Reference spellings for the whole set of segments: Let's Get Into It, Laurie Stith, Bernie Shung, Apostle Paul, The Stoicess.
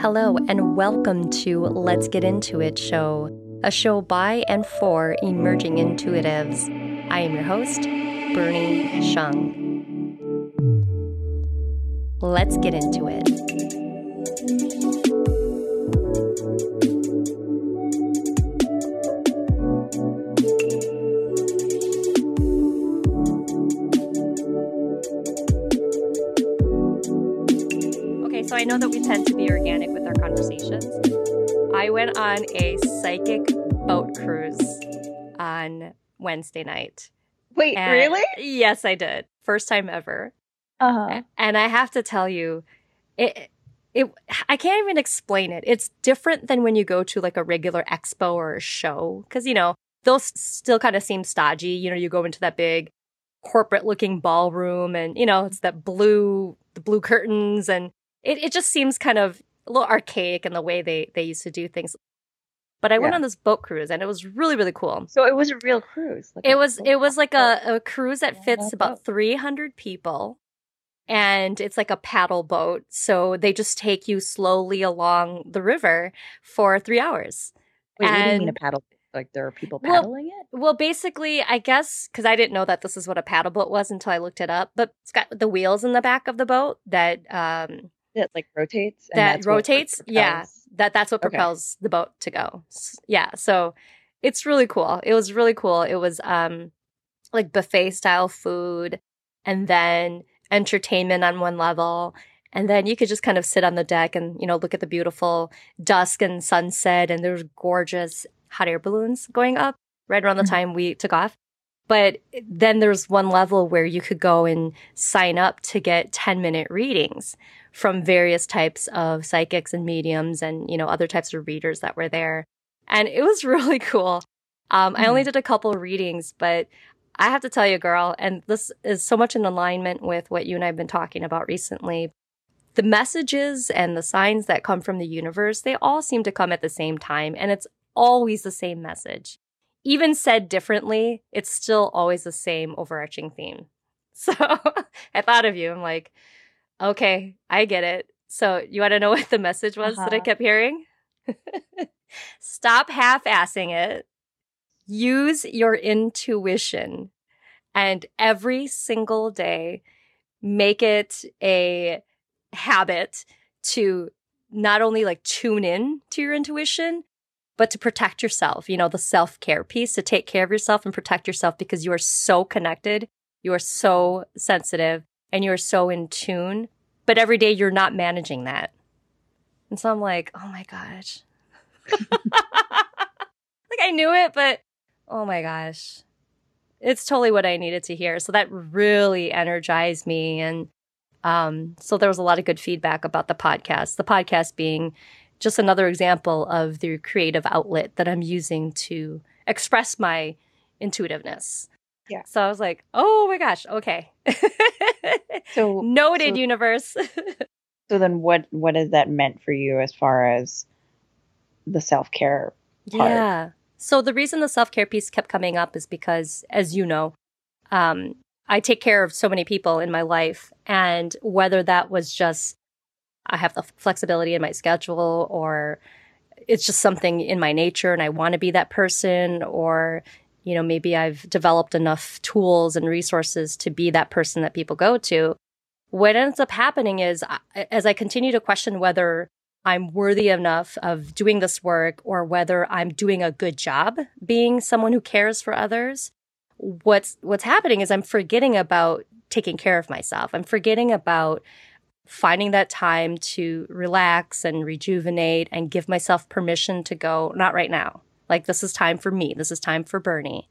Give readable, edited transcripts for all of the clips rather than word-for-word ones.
Hello and welcome to Let's Get Into It show, a show by and for emerging intuitives. I am your host, Bernie Shung. Let's get into it. I know that we tend to be organic with our conversations. I went on a psychic boat cruise on Wednesday night. Wait, really? Yes, I did. First time ever. Uh-huh. And I have to tell you, I can't even explain it. It's different than when you go to like a regular expo or a show. Because, you know, those still kind of seem stodgy. You know, you go into that big corporate looking ballroom and, you know, it's that the blue curtains and It just seems kind of a little archaic in the way they used to do things. But I went on this boat cruise, and it was really, really cool. So it was a real cruise. Like it was like a cruise that fits about 300 people, and it's like a paddle boat. So they just take you slowly along the river for 3 hours. Wait, what do you mean a paddle? Like there are people paddling it? Well, basically, I guess, because I didn't know that this is what a paddle boat was until I looked it up. But it's got the wheels in the back of the boat that... It like rotates. That's what propels the boat to go. Yeah, so it's really cool. It was really cool. It was like buffet style food, and then entertainment on one level, and then you could just kind of sit on the deck and, you know, look at the beautiful dusk and sunset. And there was gorgeous hot air balloons going up right around the time we took off. But then there's one level where you could go and sign up to get 10-minute readings from various types of psychics and mediums and, you know, other types of readers that were there. And it was really cool. I only did a couple readings, but I have to tell you, girl, and this is so much in alignment with what you and I have been talking about recently. The messages and the signs that come from the universe, they all seem to come at the same time. And it's always the same message. Even said differently, it's still always the same overarching theme. So I thought of you. I'm like, okay, I get it. So you want to know what the message was that I kept hearing? Stop half-assing it. Use your intuition. And every single day, make it a habit to not only like tune in to your intuition, but to protect yourself, you know, the self-care piece, to take care of yourself and protect yourself because you are so connected, you are so sensitive, and you are so in tune. But every day you're not managing that. And so I'm like, oh my gosh. Like I knew it, but oh my gosh. It's totally what I needed to hear. So that really energized me. And so there was a lot of good feedback about the podcast being just another example of the creative outlet that I'm using to express my intuitiveness. Yeah. So I was like, oh my gosh, okay. So noted, universe. So then what has that meant for you as far as the self-care part? Yeah. So the reason the self-care piece kept coming up is because, as you know, I take care of so many people in my life. And whether that was just I have the flexibility in my schedule, or it's just something in my nature and I want to be that person, or, you know, maybe I've developed enough tools and resources to be that person that people go to. What ends up happening is, as I continue to question whether I'm worthy enough of doing this work or whether I'm doing a good job being someone who cares for others, what's happening is I'm forgetting about taking care of myself. I'm forgetting about finding that time to relax and rejuvenate and give myself permission to go, not right now. Like, this is time for me. This is time for Bernie.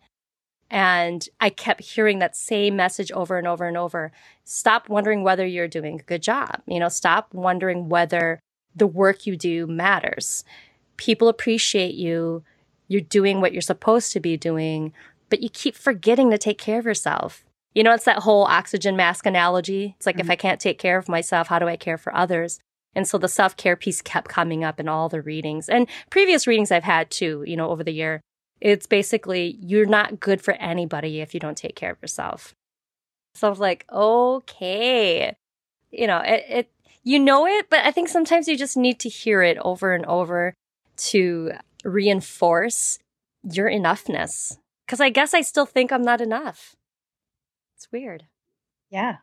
And I kept hearing that same message over and over and over. Stop wondering whether you're doing a good job. You know, stop wondering whether the work you do matters. People appreciate you. You're doing what you're supposed to be doing, but you keep forgetting to take care of yourself. You know, it's that whole oxygen mask analogy. It's like, if I can't take care of myself, how do I care for others? And so the self-care piece kept coming up in all the readings and previous readings I've had too, you know, over the year. It's basically, you're not good for anybody if you don't take care of yourself. So I was like, okay, you know, it you know it, but I think sometimes you just need to hear it over and over to reinforce your enoughness. Because I guess I still think I'm not enough. It's weird. Yeah.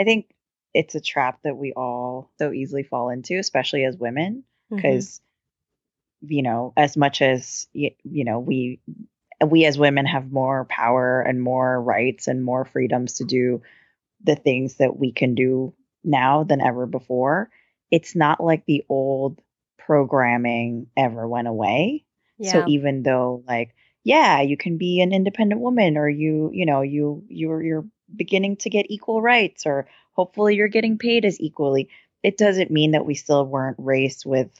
I think it's a trap that we all so easily fall into, especially as women, because, you know, as much as, you know, we as women have more power and more rights and more freedoms to do the things that we can do now than ever before. It's not like the old programming ever went away. Yeah. So even though, like, yeah, you can be an independent woman, or you're beginning to get equal rights, or hopefully you're getting paid as equally, it doesn't mean that we still weren't raised with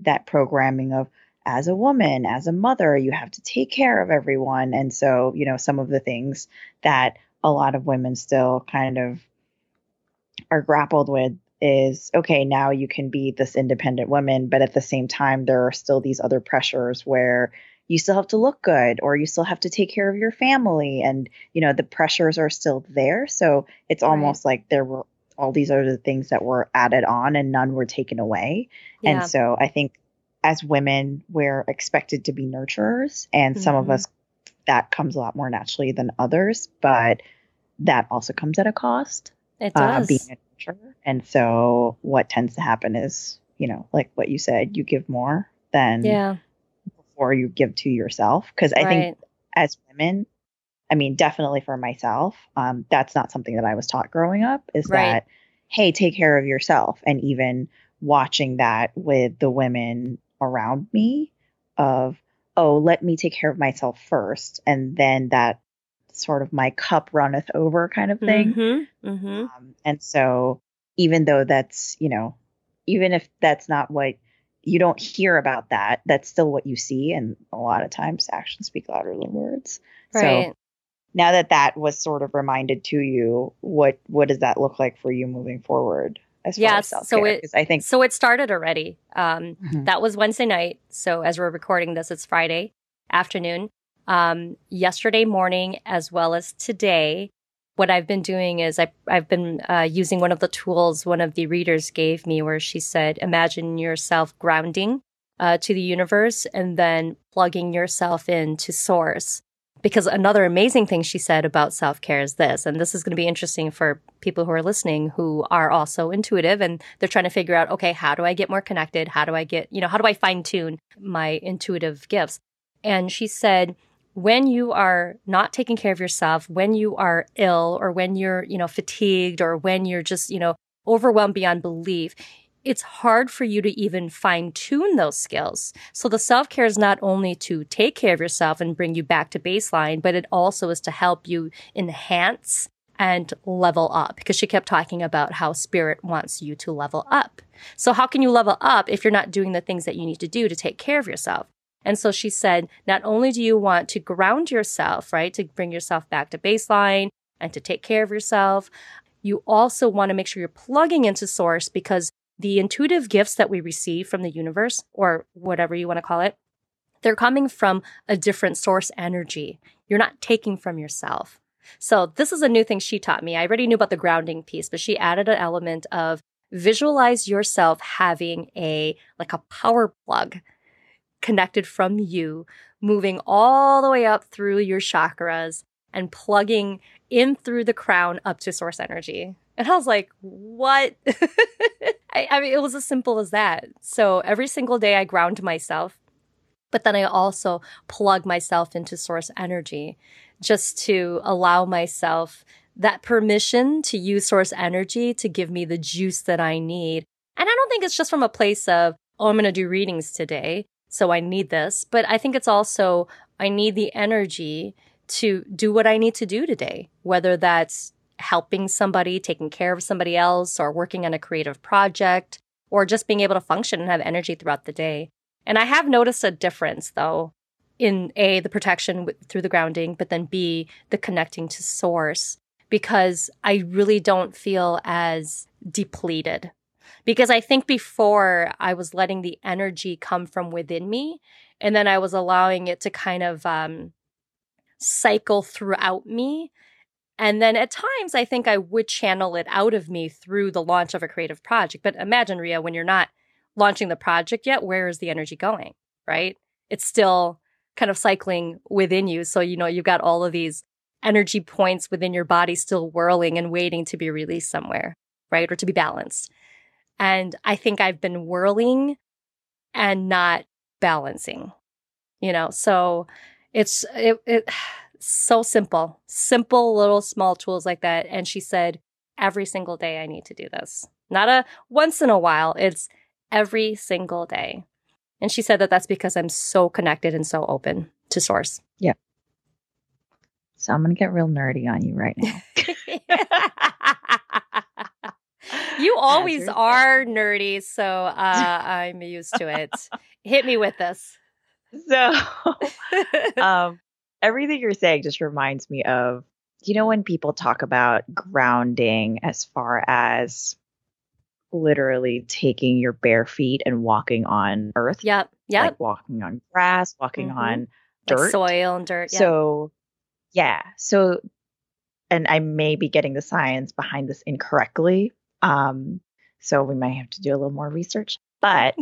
that programming of, as a woman, as a mother, you have to take care of everyone. And so, you know, some of the things that a lot of women still kind of are grappled with is, okay, now you can be this independent woman, but at the same time, there are still these other pressures where you still have to look good, or you still have to take care of your family. And, you know, the pressures are still there. So it's almost like there were all these other things that were added on and none were taken away. Yeah. And so I think as women, we're expected to be nurturers, and some of us, that comes a lot more naturally than others, but that also comes at a cost. It does. Being a nurturer. And so what tends to happen is, you know, like what you said, you give more than before you give to yourself. Because I think as women, I mean, definitely for myself, that's not something that I was taught growing up, is that, hey, take care of yourself. And even watching that with the women around me of, oh, let me take care of myself first, and then that sort of my cup runneth over kind of thing. And so even though that's, you know, even if that's not what you don't hear about, that, that's still what you see. And a lot of times actions speak louder than words. So now that that was sort of reminded to you, what does that look like for you moving forward? Yes, so it started already. That was Wednesday night. So as we're recording this, it's Friday afternoon. Yesterday morning, as well as today, what I've been doing is I've been using one of the tools one of the readers gave me, where she said, imagine yourself grounding to the universe and then plugging yourself into source. Because another amazing thing she said about self-care is this, and this is going to be interesting for people who are listening who are also intuitive and they're trying to figure out, okay, how do I get more connected? How do I get, you know, how do I fine-tune my intuitive gifts? And she said, when you are not taking care of yourself, when you are ill, or when you're, you know, fatigued, or when you're just, you know, overwhelmed beyond belief, it's hard for you to even fine-tune those skills. So the self-care is not only to take care of yourself and bring you back to baseline, but it also is to help you enhance and level up, because she kept talking about how spirit wants you to level up. So how can you level up if you're not doing the things that you need to do to take care of yourself? And so she said, not only do you want to ground yourself, right, to bring yourself back to baseline and to take care of yourself, you also want to make sure you're plugging into source, because the intuitive gifts that we receive from the universe, or whatever you want to call it, they're coming from a different source energy. You're not taking from yourself. So this is a new thing she taught me. I already knew about the grounding piece, but she added an element of visualize yourself having a power plug connected from you, moving all the way up through your chakras and plugging in through the crown up to source energy. And I was like, what? I mean, it was as simple as that. So every single day I ground myself, but then I also plug myself into source energy, just to allow myself that permission to use source energy to give me the juice that I need. And I don't think it's just from a place of, oh, I'm going to do readings today, so I need this. But I think it's also, I need the energy to do what I need to do today, whether that's helping somebody, taking care of somebody else, or working on a creative project, or just being able to function and have energy throughout the day. And I have noticed a difference, though, in A, the protection through the grounding, but then B, the connecting to source, because I really don't feel as depleted. Because I think before, I was letting the energy come from within me, and then I was allowing it to kind of cycle throughout me. And then at times, I think I would channel it out of me through the launch of a creative project. But imagine, Rhea, when you're not launching the project yet, where is the energy going, right? It's still kind of cycling within you. So, you know, you've got all of these energy points within your body still whirling and waiting to be released somewhere, right? Or to be balanced. And I think I've been whirling and not balancing, you know? So it's so simple. Simple little small tools like that. And she said, every single day I need to do this. Not a once in a while. It's every single day. And she said that that's because I'm so connected and so open to source. Yeah. So I'm going to get real nerdy on you right now. You always are nerdy, so I'm used to it. Hit me with this. So everything you're saying just reminds me of, you know, when people talk about grounding as far as literally taking your bare feet and walking on earth. Yep. Yep. Like walking on grass, walking on dirt. Like soil and dirt. Yep. So yeah. So, and I may be getting the science behind this incorrectly. So we might have to do a little more research, but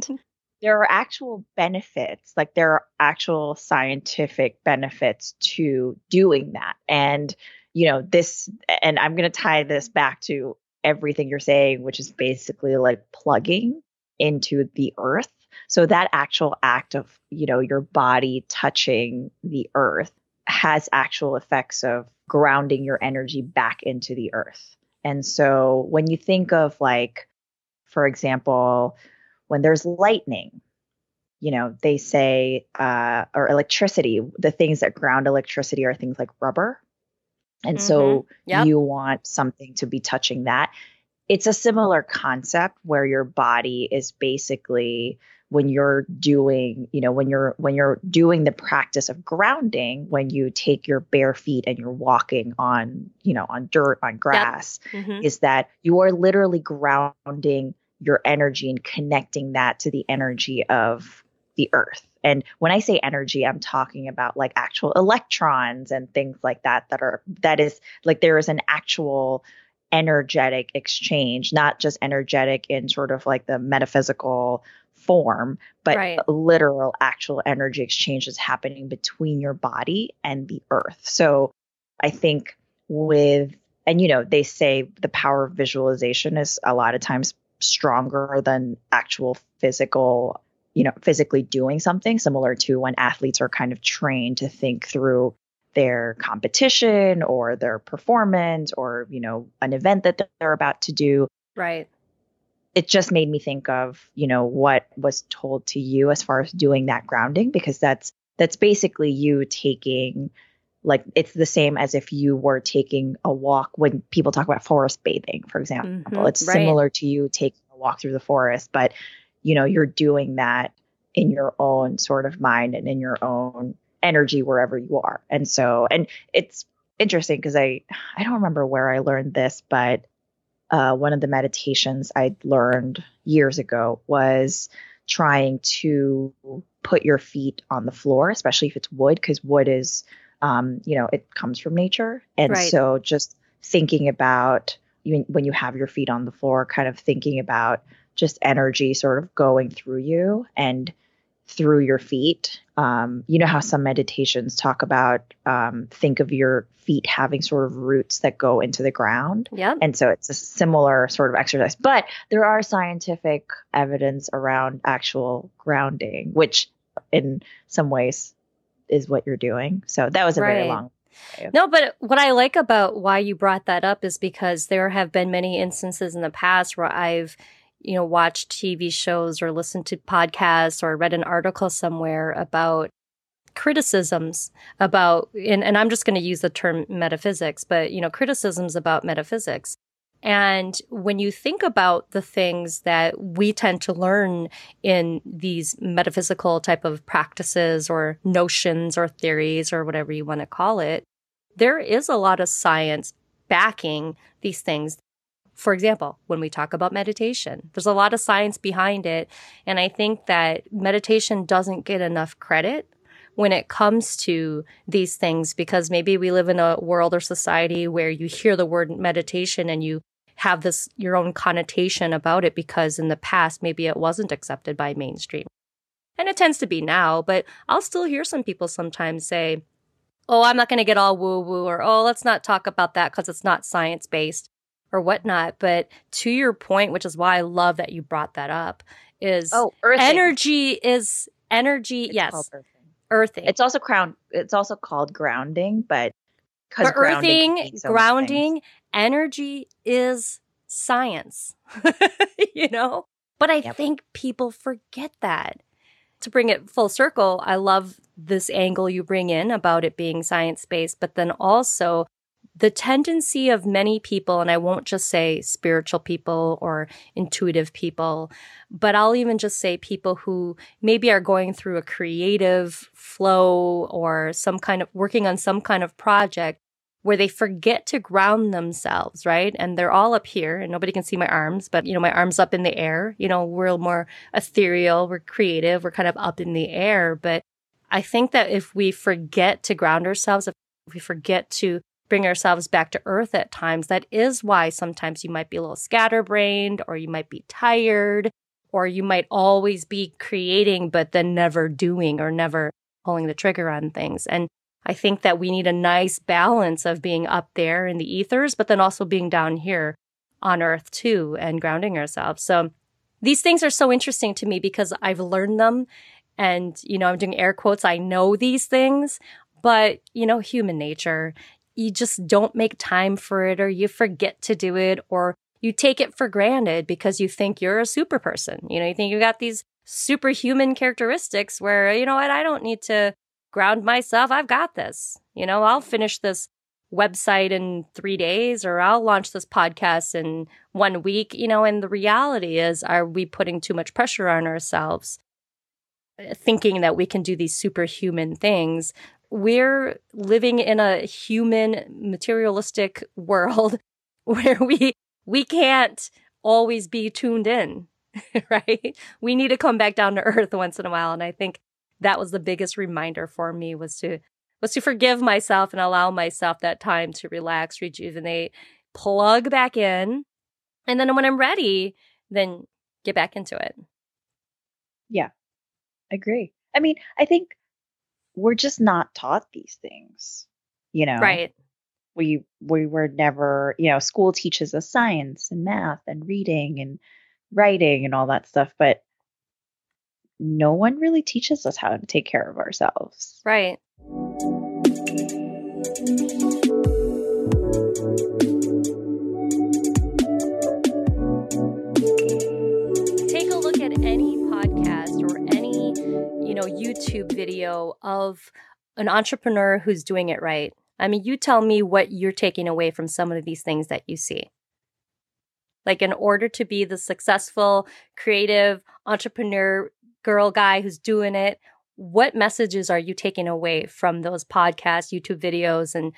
there are actual benefits, like there are actual scientific benefits to doing that. And, you know, this, and I'm going to tie this back to everything you're saying, which is basically like plugging into the earth. So that actual act of, you know, your body touching the earth has actual effects of grounding your energy back into the earth. And so when you think of like, for example, when there's lightning, you know, they say, or electricity, the things that ground electricity are things like rubber. And so you want something to be touching that. It's a similar concept where your body is basically, when you're doing, you know, when you're doing the practice of grounding, when you take your bare feet and you're walking on, you know, on dirt, on grass, is that you are literally grounding your energy and connecting that to the energy of the earth. And when I say energy, I'm talking about like actual electrons and things like that, that is like, there is an actual energetic exchange, not just energetic in sort of like the metaphysical form, but literal actual energy exchange is happening between your body and the earth. So I think and you know, they say the power of visualization is a lot of times stronger than actual physical, you know, physically doing something, similar to when athletes are kind of trained to think through their competition or their performance or, you know, an event that they're about to do. Right. It just made me think of, you know, what was told to you as far as doing that grounding, because that's basically you taking, like, it's the same as if you were taking a walk. When people talk about forest bathing, for example, it's similar to you taking a walk through the forest, but, you know, you're doing that in your own sort of mind and in your own energy wherever you are. And so, and it's interesting because I don't remember where I learned this, but one of the meditations I learned years ago was trying to put your feet on the floor, especially if it's wood, because wood is, you know, it comes from nature. And so just thinking about when you have your feet on the floor, kind of thinking about just energy sort of going through you and through your feet. You know how some meditations talk about, think of your feet having sort of roots that go into the ground. Yep. And so it's a similar sort of exercise, but there are scientific evidence around actual grounding, which in some ways is what you're doing. So that was a very long way. No, but what I like about why you brought that up is because there have been many instances in the past where I've, you know, watch TV shows or listen to podcasts or read an article somewhere about criticisms about, and I'm just going to use the term metaphysics, but, you know, criticisms about metaphysics. And when you think about the things that we tend to learn in these metaphysical type of practices or notions or theories or whatever you want to call it, there is a lot of science backing these things. For example, when we talk about meditation, there's a lot of science behind it. And I think that meditation doesn't get enough credit when it comes to these things, because maybe we live in a world or society where you hear the word meditation and you have this your own connotation about it because in the past, maybe it wasn't accepted by mainstream. And it tends to be now, but I'll still hear some people sometimes say, oh, I'm not going to get all woo-woo, or oh, let's not talk about that because it's not science-based or whatnot. But to your point, which is why I love that you brought that up, is energy. It's yes. Earthing. It's also called grounding, but because grounding, energy is science, you know? But I think people forget that. To bring it full circle, I love this angle you bring in about it being science-based, but then also the tendency of many people, and I won't just say spiritual people or intuitive people, but I'll even just say people who maybe are going through a creative flow or some kind of working on some kind of project where they forget to ground themselves, right? And they're all up here and nobody can see my arms, but, you know, my arms up in the air, you know, we're more ethereal, we're creative, we're kind of up in the air. But I think that if we forget to ground ourselves, if we forget to bring ourselves back to earth at times, that is why sometimes you might be a little scatterbrained, or you might be tired, or you might always be creating, but then never doing or never pulling the trigger on things. And I think that we need a nice balance of being up there in the ethers, but then also being down here on earth too and grounding ourselves. So these things are so interesting to me because I've learned them. And, you know, I'm doing air quotes, I know these things, but, you know, human nature, you just don't make time for it, or you forget to do it, or you take it for granted because you think you're a super person. You know, you think you got these superhuman characteristics where, you know what, I don't need to ground myself. I've got this. You know, I'll finish this website in 3 days, or I'll launch this podcast in 1 week, you know, and the reality is, are we putting too much pressure on ourselves? Thinking that we can do these superhuman things. We're living in a human materialistic world where we can't always be tuned in, right? We need to come back down to earth once in a while. And I think that was the biggest reminder for me was to forgive myself and allow myself that time to relax, rejuvenate, plug back in. And then when I'm ready, then get back into it. Yeah. Agree. I mean, I think we're just not taught these things, you know? Right. We were never, you know, school teaches us science and math and reading and writing and all that stuff, but no one really teaches us how to take care of ourselves. Right. Take a look at any podcast or YouTube video of an entrepreneur who's doing it right. I mean, you tell me what you're taking away from some of these things that you see. Like, in order to be the successful, creative entrepreneur girl guy who's doing it, what messages are you taking away from those podcasts, YouTube videos, and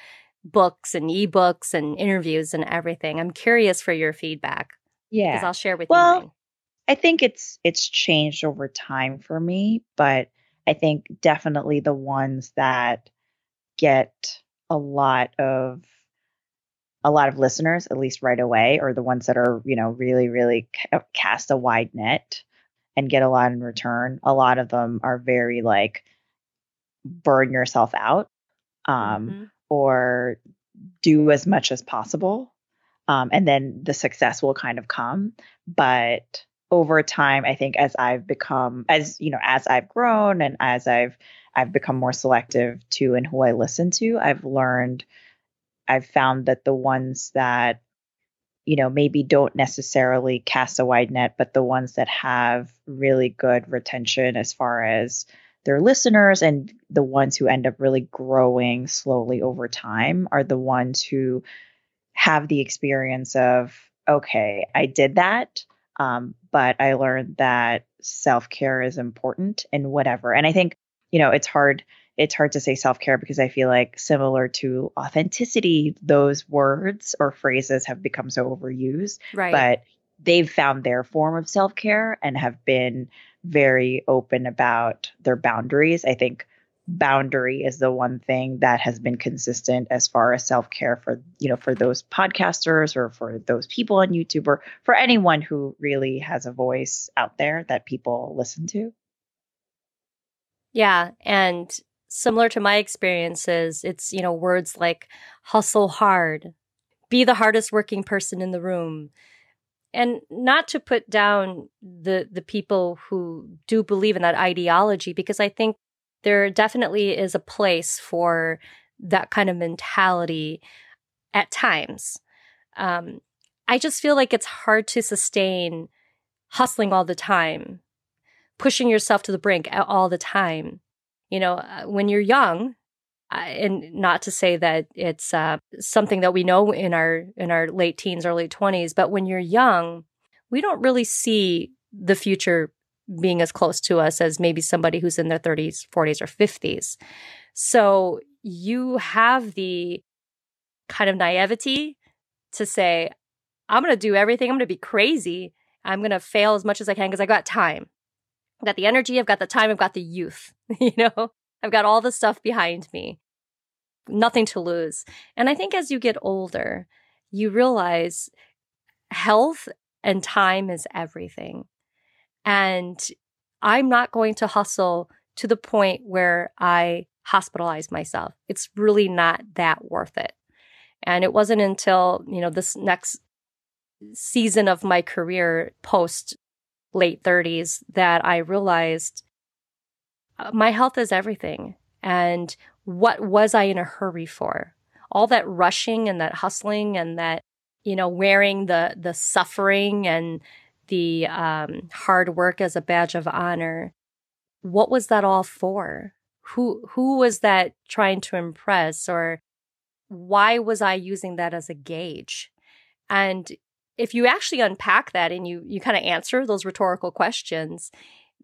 books and ebooks and interviews and everything? I'm curious for your feedback. Yeah. Because I'll share with you mine. I think it's changed over time for me, but I think definitely the ones that get a lot of listeners, at least right away, are the ones that are, you know, really, really cast a wide net and get a lot in return. A lot of them are very like burn yourself out, or do as much as possible, and then the success will kind of come, but over time, I think as I've grown and as I've become more selective to and who I listen to, I've found that the ones that, you know, maybe don't necessarily cast a wide net, but the ones that have really good retention as far as their listeners and the ones who end up really growing slowly over time are the ones who have the experience of, okay, I did that. But I learned that self-care is important and whatever. And I think, you know, it's hard to say self-care because I feel like, similar to authenticity, those words or phrases have become so overused, right? But they've found their form of self-care and have been very open about their boundaries. I think boundary is the one thing that has been consistent as far as self-care for, you know, for those podcasters or for those people on YouTube or for anyone who really has a voice out there that people listen to. Yeah. And similar to my experiences, it's, you know, words like hustle hard, be the hardest working person in the room. And not to put down the people who do believe in that ideology, because I think there definitely is a place for that kind of mentality at times. I just feel like it's hard to sustain hustling all the time, pushing yourself to the brink all the time. You know, when you're young, and not to say that it's something that we know in our late teens, early 20s, but when you're young, we don't really see the future being as close to us as maybe somebody who's in their 30s, 40s, or 50s. So you have the kind of naivety to say, I'm going to do everything. I'm going to be crazy. I'm going to fail as much as I can because I got time. I've got the energy. I've got the time. I've got the youth, you know? I've got all the stuff behind me, nothing to lose. And I think as you get older, you realize health and time is everything. And I'm not going to hustle to the point where I hospitalize myself. It's really not that worth it. And it wasn't until, you know, this next season of my career post late 30s that I realized my health is everything. And what was I in a hurry for? All that rushing and that hustling and that, you know, wearing the suffering and the hard work as a badge of honor. What was that all for? Who was that trying to impress? Or why was I using that as a gauge? And if you actually unpack that and you kind of answer those rhetorical questions,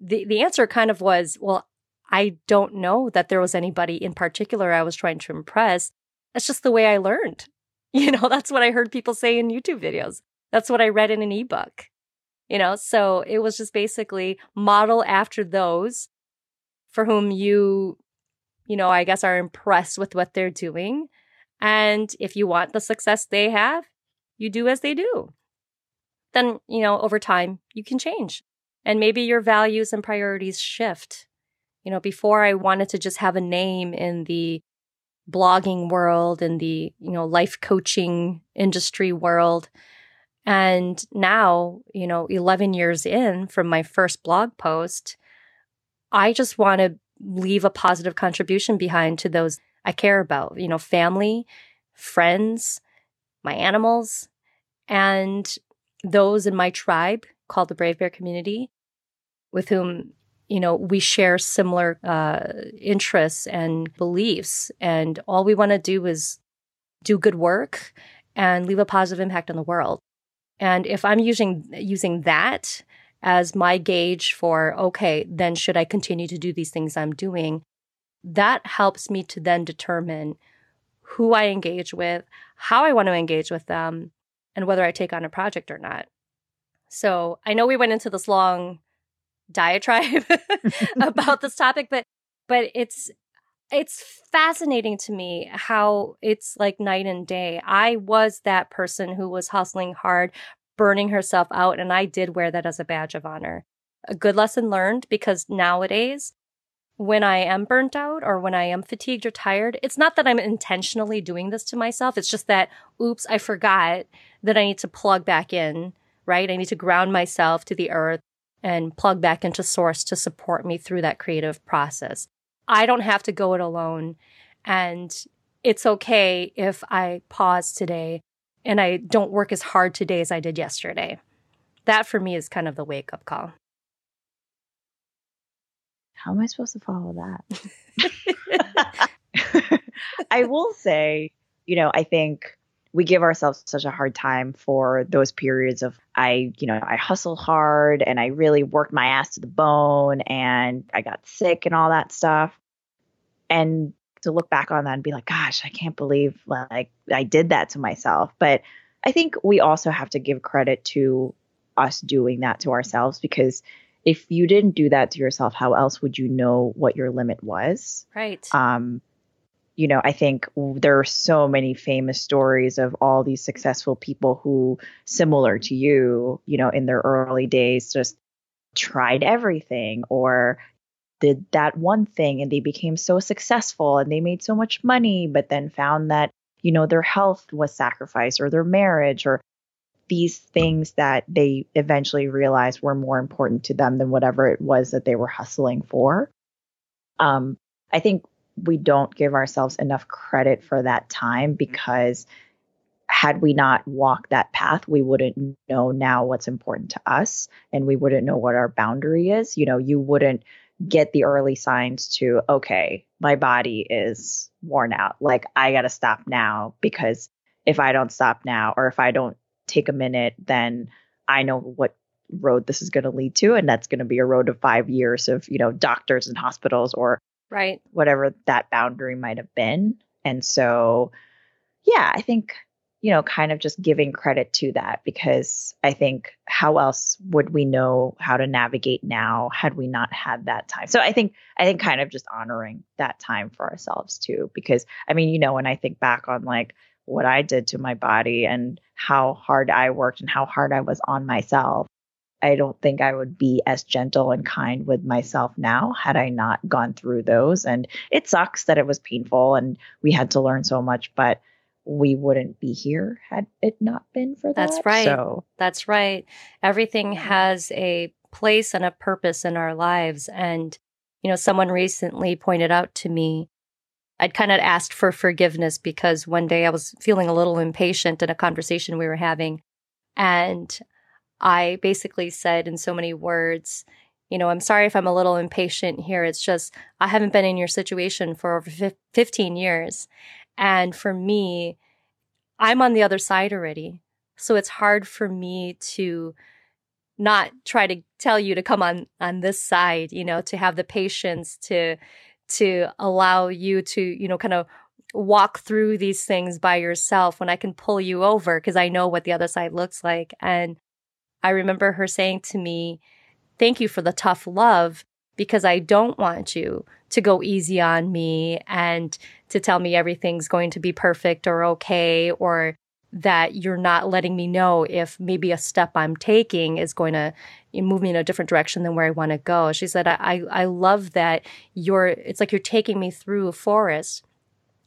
the answer kind of was, well, I don't know that there was anybody in particular I was trying to impress. That's just the way I learned. You know, that's what I heard people say in YouTube videos. That's what I read in an ebook. You know, so it was just basically model after those for whom you know, I guess are impressed with what they're doing. And if you want the success they have, you do as they do. Then, you know, over time, you can change. And maybe your values and priorities shift. You know, before I wanted to just have a name in the blogging world and the, you know, life coaching industry world. And now, you know, 11 years in from my first blog post, I just want to leave a positive contribution behind to those I care about, you know, family, friends, my animals, and those in my tribe called the Brave Bear community with whom, you know, we share similar interests and beliefs, and all we want to do is do good work and leave a positive impact on the world. And if I'm using that as my gauge for, okay, then should I continue to do these things I'm doing, that helps me to then determine who I engage with, how I want to engage with them, and whether I take on a project or not. So I know we went into this long diatribe about this topic, but it's fascinating to me how it's like night and day. I was that person who was hustling hard, burning herself out, and I did wear that as a badge of honor. A good lesson learned, because nowadays when I am burnt out or when I am fatigued or tired, it's not that I'm intentionally doing this to myself. It's just that, oops, I forgot that I need to plug back in, right? I need to ground myself to the earth and plug back into source to support me through that creative process. I don't have to go it alone. And it's okay if I pause today and I don't work as hard today as I did yesterday. That for me is kind of the wake-up call. How am I supposed to follow that? I will say, you know, I think we give ourselves such a hard time for those periods of I hustle hard and I really worked my ass to the bone and I got sick and all that stuff. And to look back on that and be like, gosh, I can't believe like I did that to myself. But I think we also have to give credit to us doing that to ourselves, because if you didn't do that to yourself, how else would you know what your limit was? Right. You know, I think there are so many famous stories of all these successful people who, similar to you, you know, in their early days, just tried everything or did that one thing and they became so successful and they made so much money, but then found that, you know, their health was sacrificed or their marriage or these things that they eventually realized were more important to them than whatever it was that they were hustling for. I think we don't give ourselves enough credit for that time, because had we not walked that path, we wouldn't know now what's important to us and we wouldn't know what our boundary is. You know, you wouldn't get the early signs to, okay, my body is worn out. Like, I got to stop now, because if I don't stop now or if I don't take a minute, then I know what road this is going to lead to. And that's going to be a road of 5 years of, you know, doctors and hospitals or right, whatever that boundary might have been. And so, yeah, I think, you know, kind of just giving credit to that, because I think how else would we know how to navigate now had we not had that time? So I think kind of just honoring that time for ourselves too, because I mean, you know, when I think back on like what I did to my body and how hard I worked and how hard I was on myself, I don't think I would be as gentle and kind with myself now had I not gone through those. And it sucks that it was painful and we had to learn so much, but we wouldn't be here had it not been for that. That's right. So. That's right. Everything has a place and a purpose in our lives. And, you know, someone recently pointed out to me, I'd kind of asked for forgiveness because one day I was feeling a little impatient in a conversation we were having. And I basically said in so many words, you know, I'm sorry if I'm a little impatient here. It's just, I haven't been in your situation for over 15 years. And for me, I'm on the other side already. So it's hard for me to not try to tell you to come on this side, you know, to have the patience to allow you to, you know, kind of walk through these things by yourself when I can pull you over because I know what the other side looks like. And I remember her saying to me, thank you for the tough love, because I don't want you to go easy on me and to tell me everything's going to be perfect or okay, or that you're not letting me know if maybe a step I'm taking is going to move me in a different direction than where I want to go. She said, I love that it's like you're taking me through a forest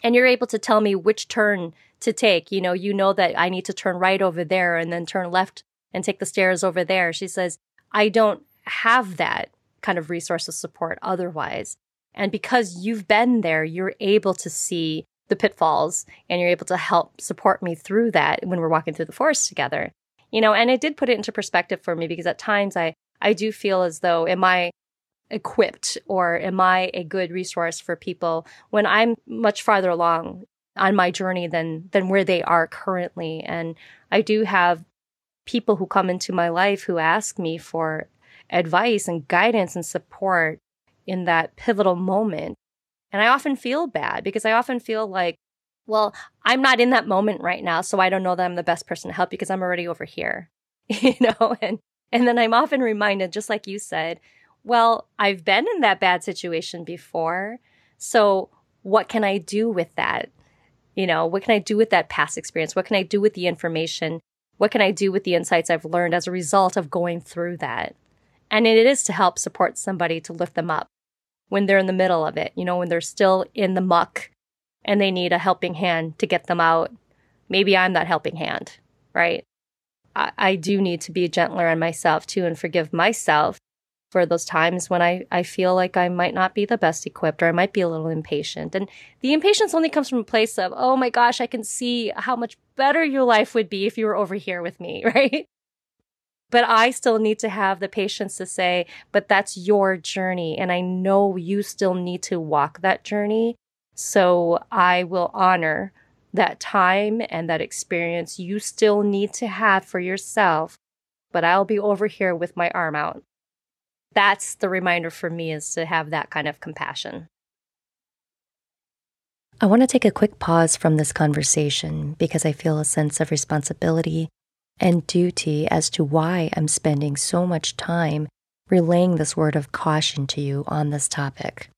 and you're able to tell me which turn to take. You know that I need to turn right over there and then turn left and take the stairs over there. She says, I don't have that kind of resource of support otherwise. And because you've been there, you're able to see the pitfalls and you're able to help support me through that when we're walking through the forest together. You know, and it did put it into perspective for me, because at times I do feel as though, am I equipped or am I a good resource for people when I'm much farther along on my journey than where they are currently. And I do have people who come into my life who ask me for advice and guidance and support in that pivotal moment. And I often feel bad because I often feel like, well, I'm not in that moment right now, so I don't know that I'm the best person to help because I'm already over here, you know? And then I'm often reminded, just like you said, well, I've been in that bad situation before, so what can I do with that? You know, what can I do with that past experience? What can I do with the information? What can I do with the insights I've learned as a result of going through that? And it is to help support somebody, to lift them up when they're in the middle of it, you know, when they're still in the muck and they need a helping hand to get them out. Maybe I'm that helping hand, right? I do need to be gentler on myself too and forgive myself for those times when I feel like I might not be the best equipped or I might be a little impatient. And the impatience only comes from a place of, oh my gosh, I can see how much better your life would be if you were over here with me, right? But I still need to have the patience to say, but that's your journey. And I know you still need to walk that journey. So I will honor that time and that experience you still need to have for yourself. But I'll be over here with my arm out. That's the reminder for me, is to have that kind of compassion. I want to take a quick pause from this conversation because I feel a sense of responsibility and duty as to why I'm spending so much time relaying this word of caution to you on this topic.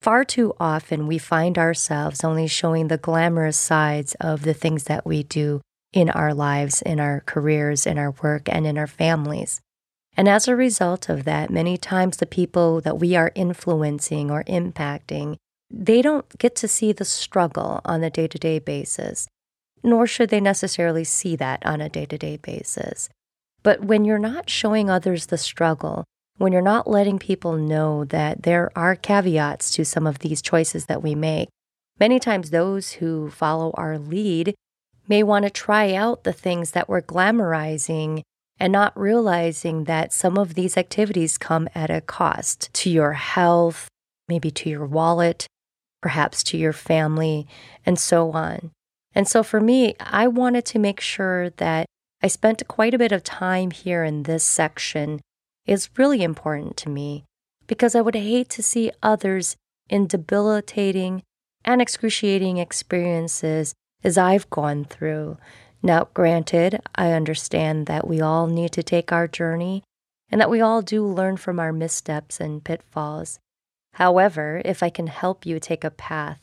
Far too often, we find ourselves only showing the glamorous sides of the things that we do in our lives, in our careers, in our work, and in our families. And as a result of that, many times the people that we are influencing or impacting, they don't get to see the struggle on a day-to-day basis, nor should they necessarily see that on a day-to-day basis. But when you're not showing others the struggle, when you're not letting people know that there are caveats to some of these choices that we make, many times those who follow our lead may want to try out the things that we're glamorizing and not realizing that some of these activities come at a cost to your health, maybe to your wallet, perhaps to your family, and so on. And so for me, I wanted to make sure that I spent quite a bit of time here in this section. It's really important to me because I would hate to see others in debilitating and excruciating experiences as I've gone through. Now, granted, I understand that we all need to take our journey and that we all do learn from our missteps and pitfalls. However, if I can help you take a path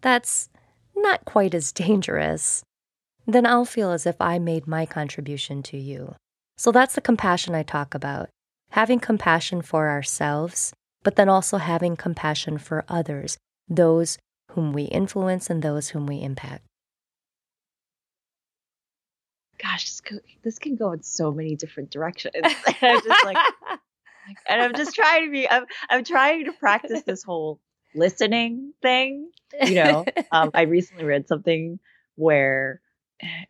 that's not quite as dangerous, then I'll feel as if I made my contribution to you. So that's the compassion I talk about. Having compassion for ourselves, but then also having compassion for others, those whom we influence and those whom we impact. Gosh, this can go in so many different directions. I'm just like, and I'm just trying to be, I'm trying to practice this whole listening thing. You know, I recently read something where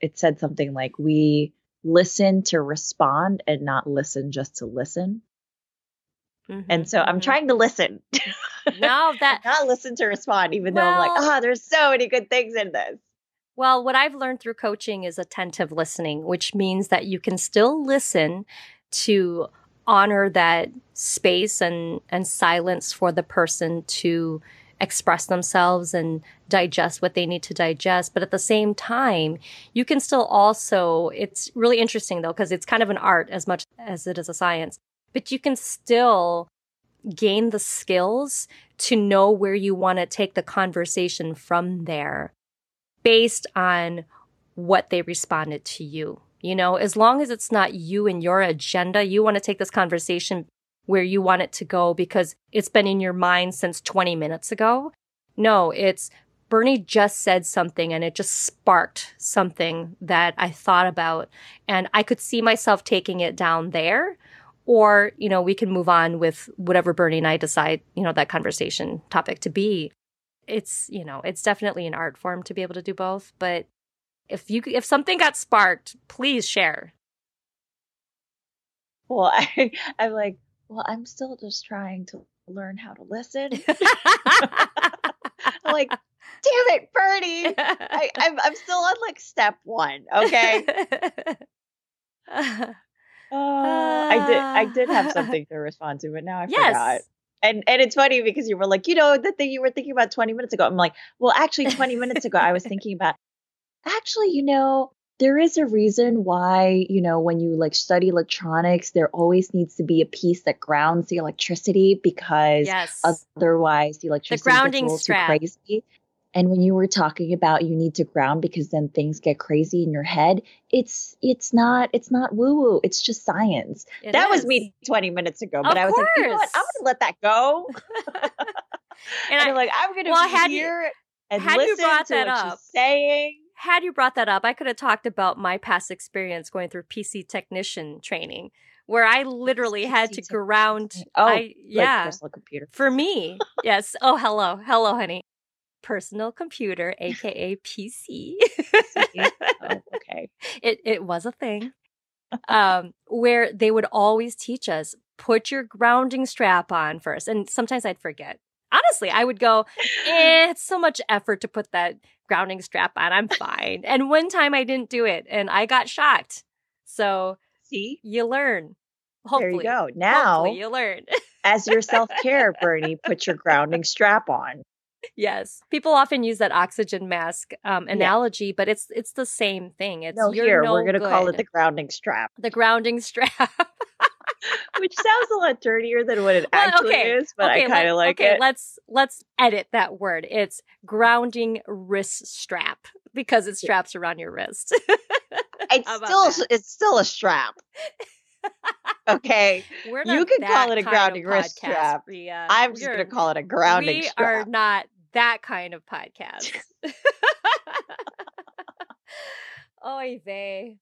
it said something like, we listen to respond and not listen just to listen. And so I'm trying to listen. No, that not listen to respond, even though I'm like, oh, there's so many good things in this. Well, what I've learned through coaching is attentive listening, which means that you can still listen to honor that space and silence for the person to express themselves and digest what they need to digest. But at the same time, you can still also, it's really interesting though, because it's kind of an art as much as it is a science, but you can still gain the skills to know where you want to take the conversation from there, based on what they responded to you. You know, as long as it's not you and your agenda, you want to take this conversation where you want it to go because it's been in your mind since 20 minutes ago. No, it's Bernie just said something and it just sparked something that I thought about and I could see myself taking it down there, or, you know, we can move on with whatever Bernie and I decide, you know, that conversation topic to be. It's, you know, it's definitely an art form to be able to do both. But if something got sparked, please share. Well, I'm like, well, I'm still just trying to learn how to listen. I'm like, damn it, Bernie. I'm still on like step one. Okay. I did have something to respond to, but now I forgot. And it's funny because you were like, you know, the thing you were thinking about 20 minutes ago. I'm like, well, actually 20 minutes ago, I was thinking about, actually, you know, there is a reason why, you know, when you like study electronics, there always needs to be a piece that grounds the electricity because otherwise the electricity gets too crazy. And when you were talking about you need to ground because then things get crazy in your head, it's not woo-woo. It's just science. That was me 20 minutes ago, but I was like, you know what? I'm gonna let that go. And I'm like, I'm gonna hear and listen to what she's saying. Had you brought that up, I could have talked about my past experience going through PC technician training, where I literally had to ground. Personal computer for me. Yes. Oh, hello, honey. Personal computer, aka PC. Oh, okay, it was a thing, where they would always teach us put your grounding strap on first, and sometimes I'd forget. Honestly, I would go, it's so much effort to put that grounding strap on. I'm fine. And one time I didn't do it, and I got shocked. So see, you learn. Hopefully, there you go. Now you learn. As your self care, Bernie, put your grounding strap on. Yes. People often use that oxygen mask analogy, but it's the same thing. It's we're going to call it the grounding strap. Which sounds a lot dirtier than what it actually is, but I kind of like it. Let's edit that word. It's grounding wrist strap, because it straps around your wrist. It's still a strap. Okay, we're not. You could call it a grounding wrist strap. Rhea. I'm just going to call it a grounding strap. We are not that kind of podcast. Oy vey.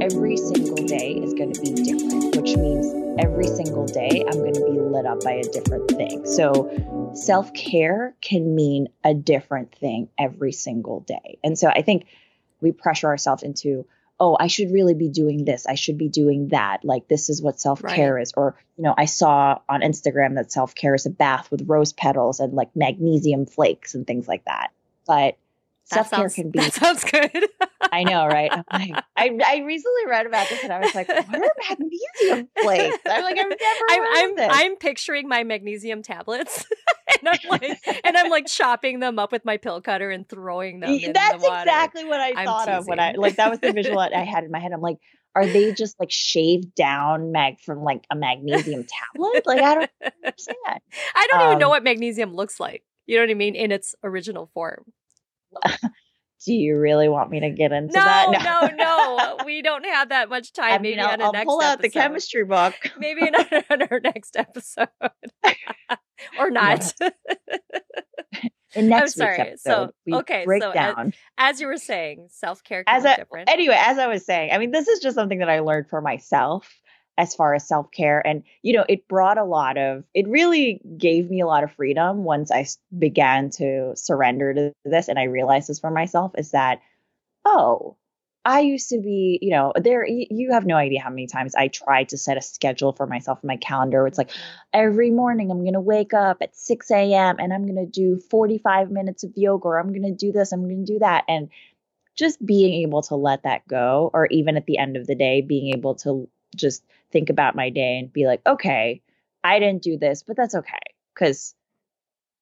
Every single day is going to be different, which means every single day I'm going to be lit up by a different thing. So self-care can mean a different thing every single day. And so I think we pressure ourselves into, oh, I should really be doing this. I should be doing that. Like, this is what self-care is. Or, you know, I saw on Instagram that self-care is a bath with rose petals and like magnesium flakes and things like that. But self-care can be. That sounds good. I know, right? I'm like, I recently read about this and I was like, what are magnesium flakes? I'm like, I've never heard of this. I'm picturing my magnesium tablets and I'm like chopping them up with my pill cutter and throwing them in the water. That's exactly what I thought of when I, like, that was the visual I had in my head. I'm like, are they just like shaved down from like a magnesium tablet? Like, I don't understand. I don't even know what magnesium looks like. You know what I mean? In its original form. Do you really want me to get into that? No. We don't have that much time. Maybe I'll pull out the chemistry book. Maybe on our next episode. Or not. In next week's episode, break down. As you were saying, self-care can be different. Anyway, as I was saying, I mean, this is just something that I learned for myself as far as self-care. And, you know, it really gave me a lot of freedom once I began to surrender to this. And I realized this for myself is that, I used to be, you know, you have no idea how many times I tried to set a schedule for myself in my calendar. It's like every morning I'm going to wake up at 6 a.m. and I'm going to do 45 minutes of yoga, or I'm going to do this, I'm going to do that. And just being able to let that go, or even at the end of the day, being able to just think about my day and be like, okay, I didn't do this, but that's okay. Because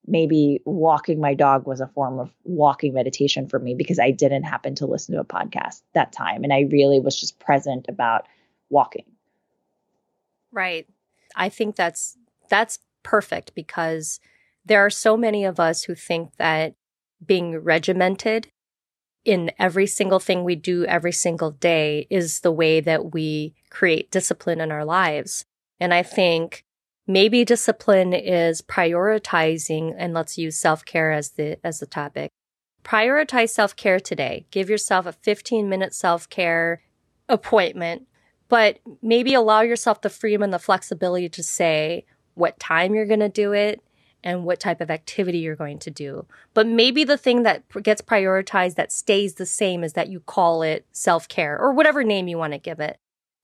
maybe walking my dog was a form of walking meditation for me, because I didn't happen to listen to a podcast that time. And I really was just present about walking. Right. I think that's perfect, because there are so many of us who think that being regimented in every single thing we do every single day is the way that we create discipline in our lives. And I think maybe discipline is prioritizing, and let's use self-care as the topic. Prioritize self-care today. Give yourself a 15-minute self-care appointment, but maybe allow yourself the freedom and the flexibility to say what time you're going to do it and what type of activity you're going to do. But maybe the thing that gets prioritized that stays the same is that you call it self-care, or whatever name you want to give it.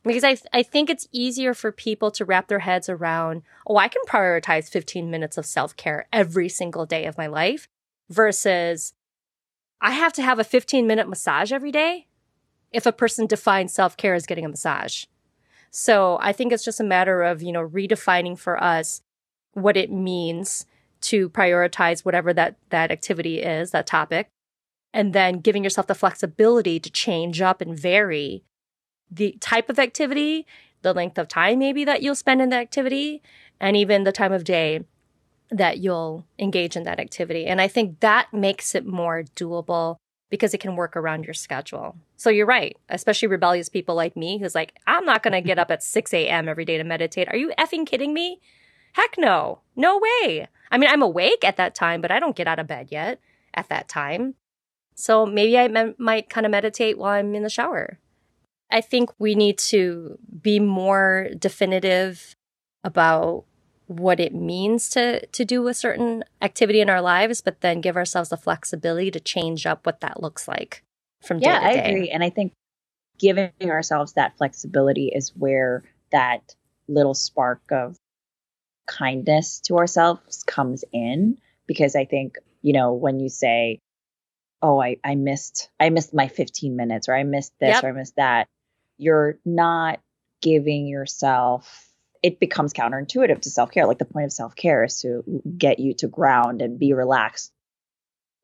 Because I think it's easier for people to wrap their heads around, I can prioritize 15 minutes of self-care every single day of my life, versus I have to have a 15-minute massage every day if a person defines self-care as getting a massage. So I think it's just a matter of, you know, redefining for us what it means to prioritize whatever that activity is, that topic, and then giving yourself the flexibility to change up and vary the type of activity, the length of time maybe that you'll spend in the activity, and even the time of day that you'll engage in that activity. And I think that makes it more doable, because it can work around your schedule. So you're right, especially rebellious people like me, who's like, I'm not going to get up at 6 a.m. every day to meditate. Are you effing kidding me? Heck no. No way. I mean, I'm awake at that time, but I don't get out of bed yet at that time. So maybe I might kind of meditate while I'm in the shower. I think we need to be more definitive about what it means to do a certain activity in our lives, but then give ourselves the flexibility to change up what that looks like from day to day. Yeah, I agree. And I think giving ourselves that flexibility is where that little spark of kindness to ourselves comes in, because I think, you know, when you say, I missed my 15 minutes, or I missed this, or I missed that, you're not giving yourself it becomes counterintuitive to self-care. Like the point of self-care is to get you to ground and be relaxed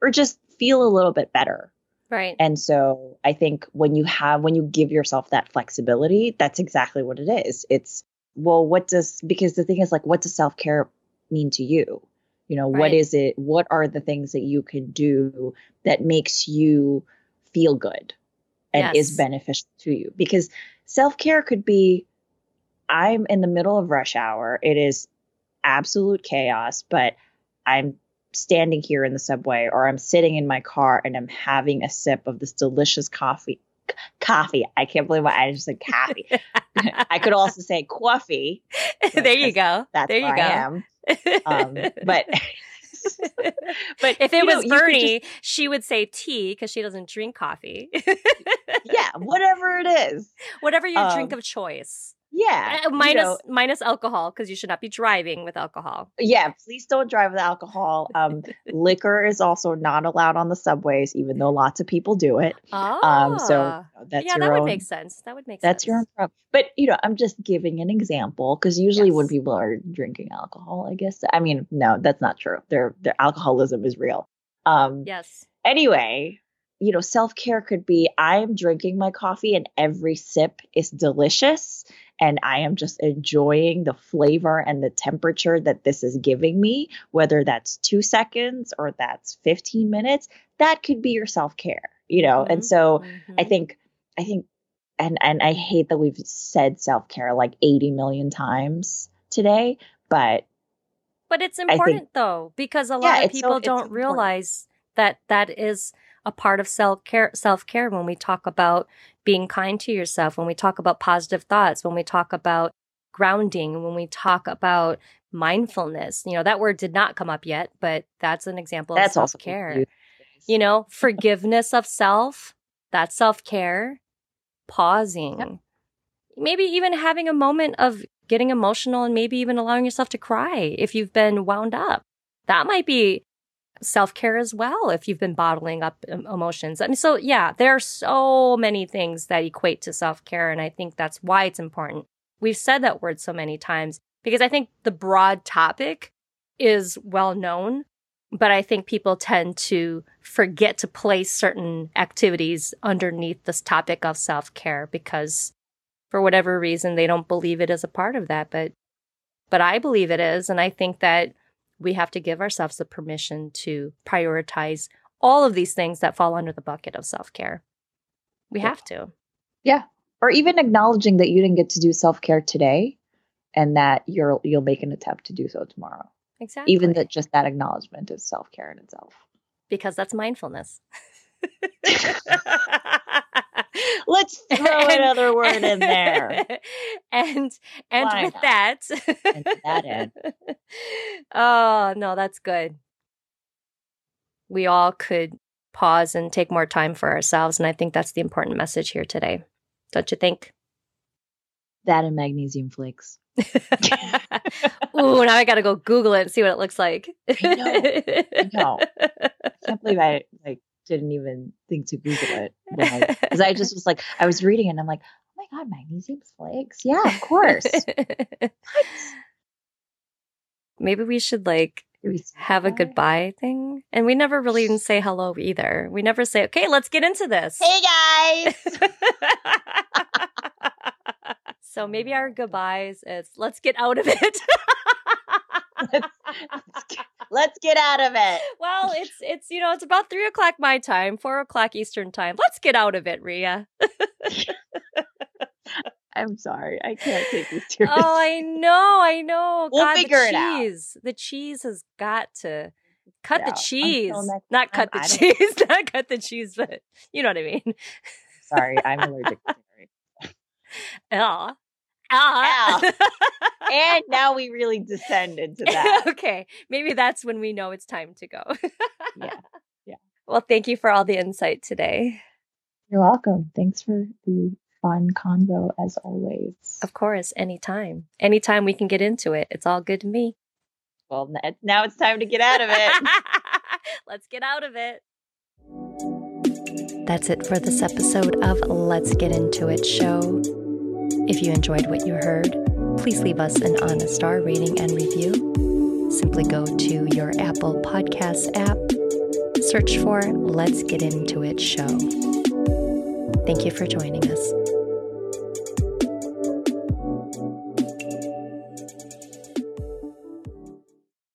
or just feel a little bit better. Right. And so I think when you give yourself that flexibility, that's exactly what it is. It's, well, because the thing is like, what does self-care mean to you? You know, right. What is it? What are the things that you can do that makes you feel good and is beneficial to you? Because self-care could be, I'm in the middle of rush hour. It is absolute chaos, but I'm standing here in the subway, or I'm sitting in my car and I'm having a sip of this delicious coffee. Coffee. I can't believe I just said coffee. I could also say coffee. There you go. That's there you go. I am. But if it was Bernie, she would say tea because she doesn't drink coffee. Yeah, whatever it is. Whatever your drink of choice. Yeah. Minus alcohol, because you should not be driving with alcohol. Yeah. Please don't drive with alcohol. Liquor is also not allowed on the subways, even though lots of people do it. Oh. So that's that would make sense. That's your own problem. But, I'm just giving an example, because usually when people are drinking alcohol, I guess. I mean, no, that's not true. Their alcoholism is real. Yes. Anyway, self-care could be, I am drinking my coffee and every sip is delicious. And I am just enjoying the flavor and the temperature that this is giving me, whether that's 2 seconds or that's 15 minutes, that could be your self-care, Mm-hmm. And so mm-hmm. I think, and I hate that we've said self-care like 80 million times today, but it's important though, because a lot of people don't realize that is a part of self-care when we talk about being kind to yourself, when we talk about positive thoughts, when we talk about grounding, when we talk about mindfulness. That word did not come up yet, but that's an example of self-care. Forgiveness of self, that's self-care. Pausing. Yep. Maybe even having a moment of getting emotional and maybe even allowing yourself to cry if you've been wound up. That might be self-care as well, if you've been bottling up emotions. I mean, so yeah, there are so many things that equate to self-care. And I think that's why it's important. We've said that word so many times, because I think the broad topic is well known, but I think people tend to forget to place certain activities underneath this topic of self-care, because for whatever reason, they don't believe it is a part of that. But I believe it is. And I think that we have to give ourselves the permission to prioritize all of these things that fall under the bucket of self-care. We have to. Yeah. Or even acknowledging that you didn't get to do self-care today and that you'll make an attempt to do so tomorrow. Exactly. Even that just that acknowledgement is self-care in itself. Because that's mindfulness. Let's throw another word in there. And with that. And to that end. Oh, no, that's good. We all could pause and take more time for ourselves. And I think that's the important message here today. Don't you think? That and magnesium flakes. Ooh, now I got to go Google it and see what it looks like. I know. I can't believe I didn't even think to Google it, because I just was like, I was reading it and I'm like, oh my God, magnesium flakes. Yeah, of course. What? Maybe we should have a goodbye thing. And we never really even say hello either. We never say, okay, let's get into this. Hey guys. So maybe our goodbyes is, let's get out of it. Let's get out of it. Well, it's it's about 3:00 my time, 4:00 Eastern time. Let's get out of it, Rhea. I'm sorry, I can't take this seriously. Oh, I know. We'll figure it out. The cheese has got to cut the cheese, not cut the cheese, not cut the cheese. But you know what I mean. Sorry, I'm allergic to dairy. Oh. And now we really descend into that. Okay. Maybe that's when we know it's time to go. Yeah. Well, thank you for all the insight today. You're welcome. Thanks for the fun convo as always. Of course. Anytime. Anytime we can get into it. It's all good to me. Well, now it's time to get out of it. Let's get out of it. That's it for this episode of Let's Get Into It show. If you enjoyed what you heard, please leave us an honest star rating and review. Simply go to your Apple Podcasts app, search for Let's Get Into It Show. Thank you for joining us.